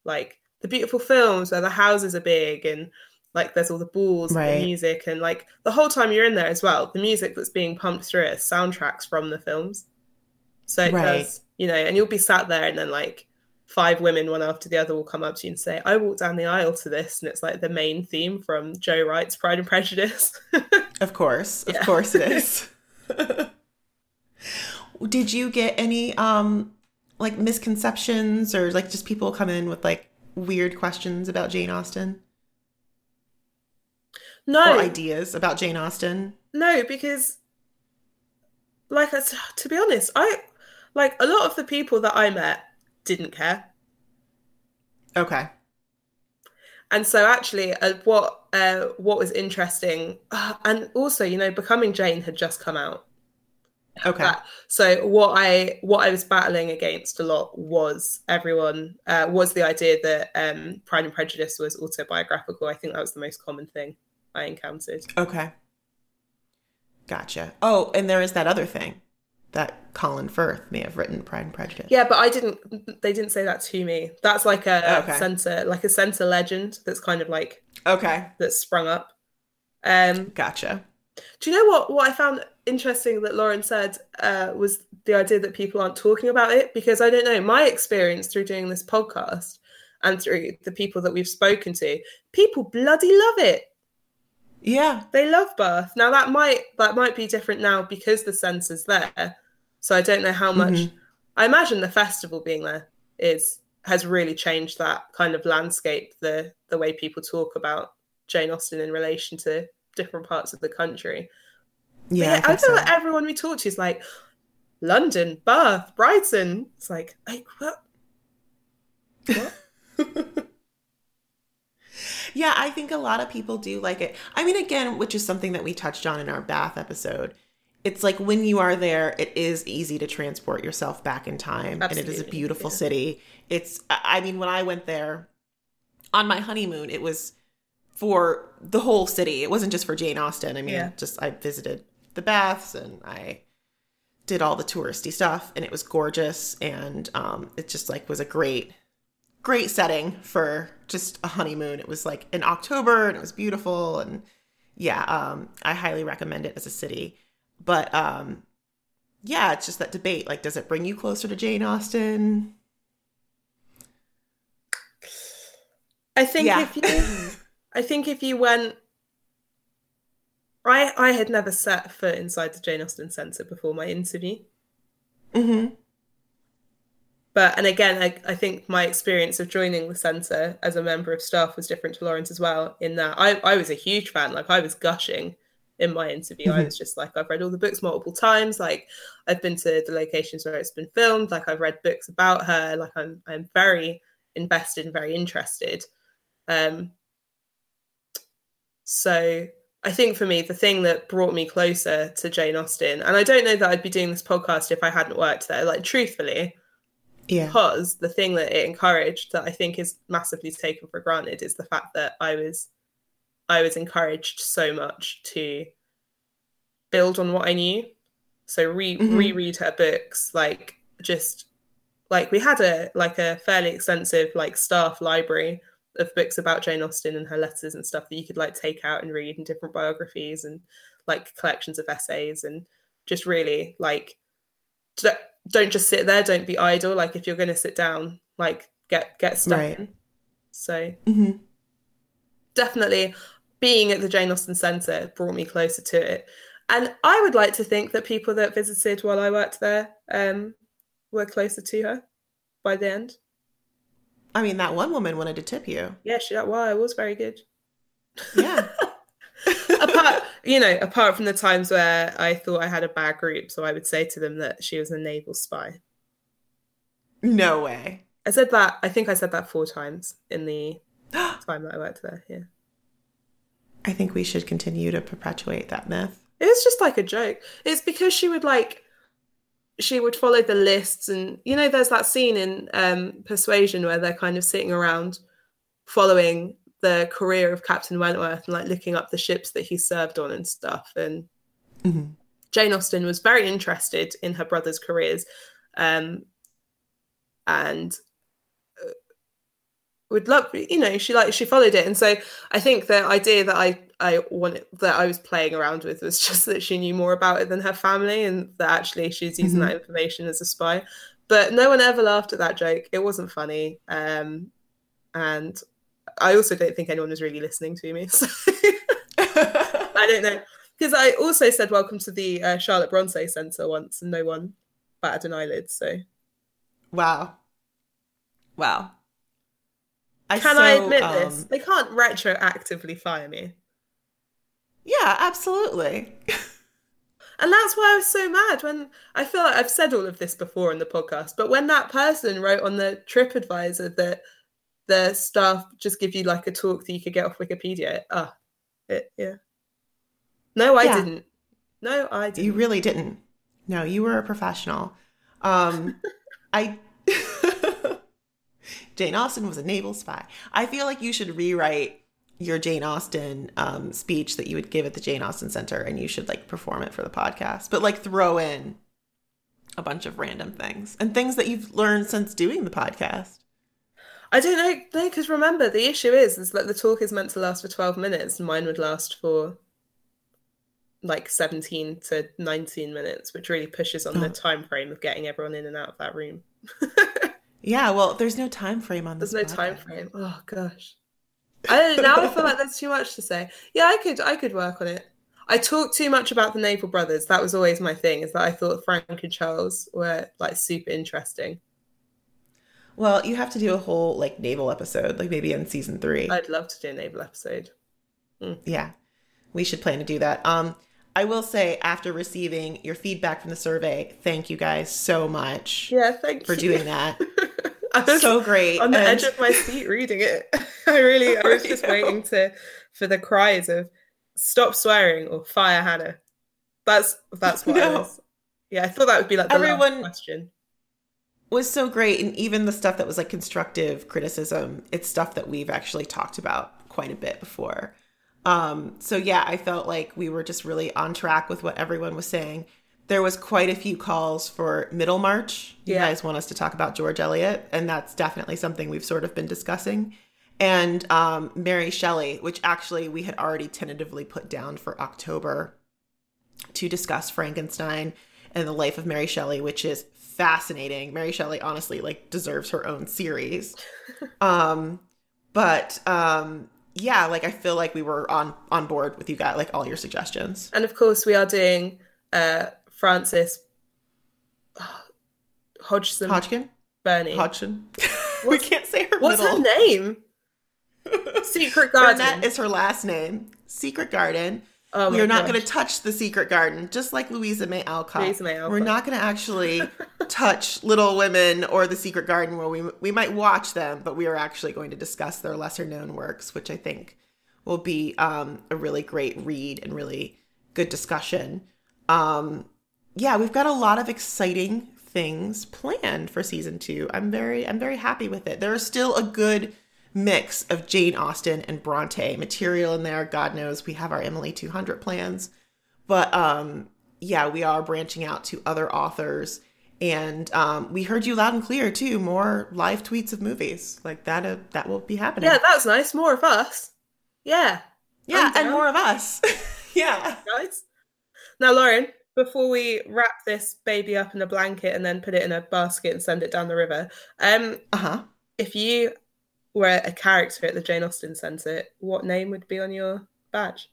like the beautiful films where the houses are big and like there's all the balls right. and the music, and like the whole time you're in there as well, the music that's being pumped through it is soundtracks from the films. So it right. does, you know, and you'll be sat there and then like five women, one after the other, will come up to you and say, I walked down the aisle to this. And it's like the main theme from Joe Wright's Pride and Prejudice. Of course. Of yeah. course it is. Did you get any um, like misconceptions or like just people come in with like weird questions about Jane Austen? No. Or ideas about Jane Austen? No, because like, to be honest, I... Like, a lot of the people that I met didn't care. Okay. And so, actually, uh, what uh, what was interesting... Uh, and also, you know, Becoming Jane had just come out. Okay. That, so, what I what I was battling against a lot was everyone... Uh, was the idea that um, Pride and Prejudice was autobiographical. I think that was the most common thing I encountered. Okay. Gotcha. Oh, and there is that other thing, that Colin Firth may have written Pride and Prejudice. Yeah, but I didn't, they didn't say that to me. That's like a okay. centre, like a centre legend that's kind of like, okay, that's sprung up. Um, gotcha. Do you know what, what I found interesting that Lauren said uh, was the idea that people aren't talking about it? Because I don't know, my experience through doing this podcast and through the people that we've spoken to, people bloody love it. Yeah. They love Bath. Now that might, that might be different now because the centre's there. So I don't know how much, mm-hmm. I imagine the festival being there is has really changed that kind of landscape, the the way people talk about Jane Austen in relation to different parts of the country. Yeah, yeah, I, I feel so. Like everyone we talk to is like, London, Bath, Brighton. It's like, like what? What? Yeah, I think a lot of people do like it. I mean, again, which is something that we touched on in our Bath episode, it's like when you are there, it is easy to transport yourself back in time. Absolutely. And it is a beautiful yeah. city. It's, I mean, when I went there on my honeymoon, it was for the whole city. It wasn't just for Jane Austen. I mean, yeah. just I visited the baths and I did all the touristy stuff and it was gorgeous. And um, it just like was a great great setting for just a honeymoon. It was like in October and it was beautiful. And yeah, um, I highly recommend it as a city. But um, yeah, it's just that debate. Like, does it bring you closer to Jane Austen? I think yeah. if you, I think if you went, I I had never set foot inside the Jane Austen Centre before my interview. Mm-hmm. But, and again, I, I think my experience of joining the centre as a member of staff was different to Lauren's as well, in that I, I was a huge fan. Like, I was gushing in my interview. Mm-hmm. I was just like, I've read all the books multiple times. Like, I've been to the locations where it's been filmed. Like, I've read books about her. Like, I'm I'm very invested and very interested. Um. So I think for me, the thing that brought me closer to Jane Austen, and I don't know that I'd be doing this podcast if I hadn't worked there, like, truthfully. Yeah. Because the thing that it encouraged, that I think is massively taken for granted, is the fact that I was I was encouraged so much to build on what I knew. So re mm-hmm. reread her books, like just like we had a like a fairly extensive like staff library of books about Jane Austen and her letters and stuff that you could like take out and read, and different biographies and like collections of essays, and just really like to, don't just sit there, don't be idle. Like, if you're going to sit down, like, get get stuck right. in. So mm-hmm. definitely being at the Jane Austen Centre brought me closer to it. And I would like to think that people that visited while I worked there um, were closer to her by the end. I mean, that one woman wanted to tip you. Yeah, she that well, I was very good. Yeah. apart, you know, apart from the times where I thought I had a bad group, so I would say to them that she was a naval spy. No way. I said that. I think I said that four times in the time that I worked there. Yeah. I think we should continue to perpetuate that myth. It was just like a joke. It's because she would like, she would follow the lists, and you know, there's that scene in um, Persuasion where they're kind of sitting around following the career of Captain Wentworth and like looking up the ships that he served on and stuff. And mm-hmm. Jane Austen was very interested in her brother's careers, um, and would love, you know, she like she followed it. And so I think the idea that I I wanted that I was playing around with was just that she knew more about it than her family, and that actually she's using mm-hmm. that information as a spy. But no one ever laughed at that joke. It wasn't funny, um, and. I also don't think anyone was really listening to me. So I don't know. Because I also said welcome to the uh, Charlotte Bronte Centre once, and no one batted an eyelid. So, Wow. Wow. I Can so, I admit um, this? They can't retroactively fire me. Yeah, absolutely. And that's why I was so mad when I feel like I've said all of this before in the podcast, but when that person wrote on the TripAdvisor that the staff just give you like a talk that you could get off Wikipedia. Oh, it, yeah. No, I yeah. didn't. No, I didn't. You really didn't. No, you were a professional. Um, I Jane Austen was a naval spy. I feel like you should rewrite your Jane Austen um, speech that you would give at the Jane Austen Centre, and you should like perform it for the podcast, but like throw in a bunch of random things and things that you've learned since doing the podcast. I don't know, no, because remember, the issue is, is that the talk is meant to last for twelve minutes, and mine would last for like seventeen to nineteen minutes, which really pushes on oh. the time frame of getting everyone in and out of that room. Yeah, well, there's no time frame on this. There's no time frame. Oh, gosh. I don't know, now I feel like that's too much to say. Yeah, I could, I could work on it. I talked too much about the Naval Brothers. That was always my thing, is that I thought Frank and Charles were like super interesting. Well, you have to do a whole, like, naval episode, like, maybe in season three. I'd love to do a naval episode. Mm. Yeah, we should plan to do that. Um, I will say, after receiving your feedback from the survey, thank you guys so much. Yeah, thank for you. doing that. I was so great. On the and... edge of my seat reading it. I really, I was just waiting to for the cries of, stop swearing or fire Hannah. That's, that's what no. I was. Yeah, I thought that would be, like, the Everyone... last question. Was so great, and even the stuff that was like constructive criticism, it's stuff that we've actually talked about quite a bit before. Um so yeah, I felt like we were just really on track with what everyone was saying. there was quite a few calls for Middlemarch. Yeah. You guys want us to talk about George Eliot, and that's definitely something we've sort of been discussing. And um, Mary Shelley, which actually we had already tentatively put down for October to discuss Frankenstein and the life of Mary Shelley, which is fascinating. Mary Shelley, honestly, like, deserves her own series. um, but um, yeah, like, I feel like we were on, on board with you guys, like, all your suggestions. And of course, we are doing uh, Francis Hodgson. Hodgkin? Burney. Hodgson. We can't say her what's middle. What's her name? Secret Garden. Burnett is her last name. Secret Garden. Oh, we are not going to touch the Secret Garden, just like Louisa May Alcott. Louisa May Alcott. We're not going to actually touch Little Women or the Secret Garden. Where we we might watch them, but we are actually going to discuss their lesser known works, which I think will be um, a really great read and really good discussion. Um, yeah, we've got a lot of exciting things planned for season two. I'm very I'm very happy with it. There is still a good mix of Jane Austen and Bronte material in there. God knows we have our Emily two hundred plans. But um, yeah, we are branching out to other authors. And um, we heard you loud and clear, too. More live tweets of movies. Like, that uh, that will be happening. Yeah, that's nice. More of us. Yeah. Yeah, and more of us. Yeah. Nice. Now, Lauren, before we wrap this baby up in a blanket and then put it in a basket and send it down the river, um, uh-huh. if you... were a character at the Jane Austen Centre, what name would be on your badge?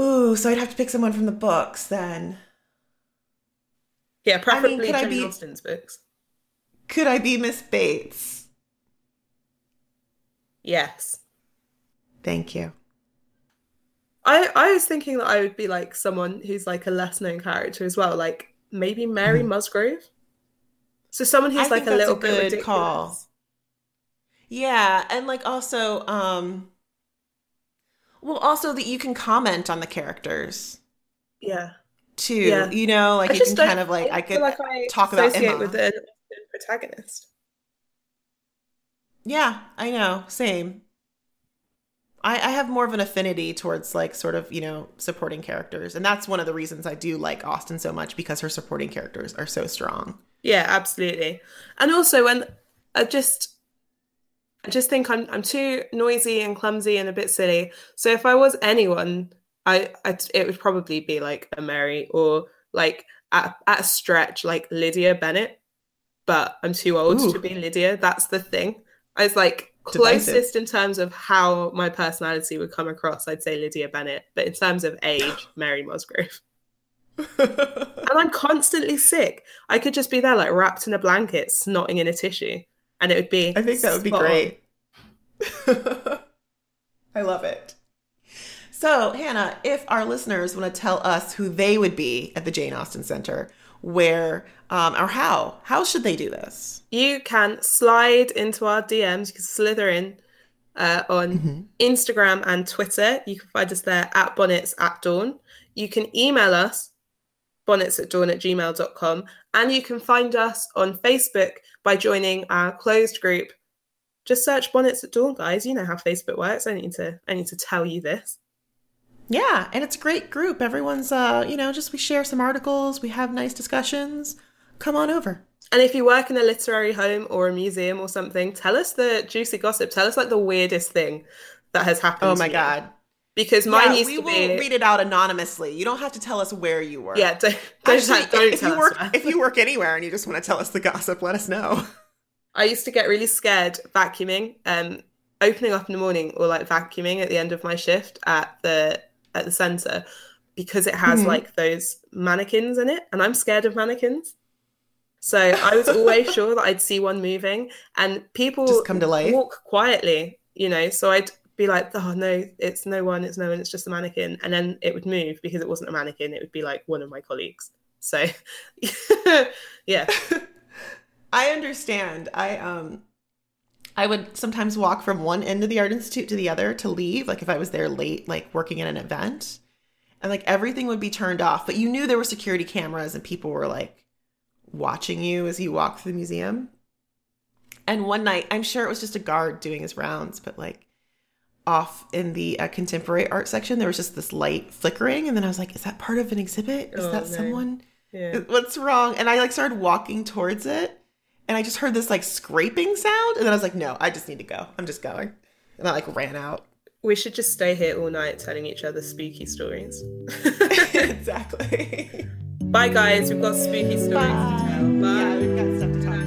Ooh, so I'd have to pick someone from the books then. Yeah, preferably I mean, Jane be, Austen's books. Could I be Miss Bates? Yes. Thank you. I I was thinking that I would be like someone who's like a less known character as well, like maybe Mary mm-hmm. Musgrove. So someone who's I like a little a bit good ridiculous. Call. Yeah, and like also, um, well, also that you can comment on the characters. Yeah. Too, yeah. You know, like I you can kind of like I, I could like I talk about Emma with the protagonist. Yeah, I know. Same. I, I have more of an affinity towards like sort of you know supporting characters, and that's one of the reasons I do like Austen so much because her supporting characters are so strong. Yeah, absolutely, and also when I just. I just think I'm I'm too noisy and clumsy and a bit silly. So if I was anyone, I, I it would probably be like a Mary or like at, at a stretch like Lydia Bennet. But I'm too old Ooh. to be Lydia. That's the thing. I was like closest Divisive. in terms of how my personality would come across. I'd say Lydia Bennet, but in terms of age, Mary Musgrove. And I'm constantly sick. I could just be there like wrapped in a blanket, snotting in a tissue. And it would be I think that would be great. I love it. So, Hannah, if our listeners want to tell us who they would be at the Jane Austen Centre, where um, or how, how should they do this? You can slide into our D Ms. You can slither in uh, on mm-hmm. Instagram and Twitter. You can find us there at Bonnets at Dawn. You can email us bonnets at dawn at gmail dot com, and you can find us on Facebook by joining our closed group. Just search Bonnets at Dawn, guys. You know how Facebook works. I need to I need to tell you this. Yeah, and it's a great group. Everyone's uh, you know, just we share some articles, we have nice discussions. Come on over. And if you work in a literary home or a museum or something, tell us the juicy gossip. Tell us like the weirdest thing that has happened. Oh my to god. You. Because mine yeah, used to be... we will read it out anonymously. You don't have to tell us where you work. Yeah, don't, don't, Actually, don't, don't if tell you us work, if you work anywhere and you just want to tell us the gossip, let us know. I used to get really scared vacuuming, um, opening up in the morning or like vacuuming at the end of my shift at the at the centre because it has mm-hmm. like those mannequins in it, and I'm scared of mannequins. So I was always sure that I'd see one moving, and people just come to life. Walk quietly, you know, so I'd... be like, oh no, it's no one, it's no one, it's just a mannequin. And then it would move because it wasn't a mannequin. It would be like one of my colleagues. So yeah. I understand. I um I would sometimes walk from one end of the Art Institute to the other to leave. Like if I was there late, like working at an event, and like everything would be turned off, but you knew there were security cameras and people were like watching you as you walked through the museum. And one night, I'm sure it was just a guard doing his rounds, but like, off in the uh, contemporary art section, there was just this light flickering, and then I was like, is that part of an exhibit? Is oh, that man. someone? Yeah. What's wrong? And I like started walking towards it, and I just heard this like scraping sound, and then I was like, no, I just need to go. I'm just going. And I like ran out. We should just stay here all night telling each other spooky stories. Exactly. Bye, guys. We've got spooky stories Bye. to tell. Bye. Yeah, we've got stuff to talk about.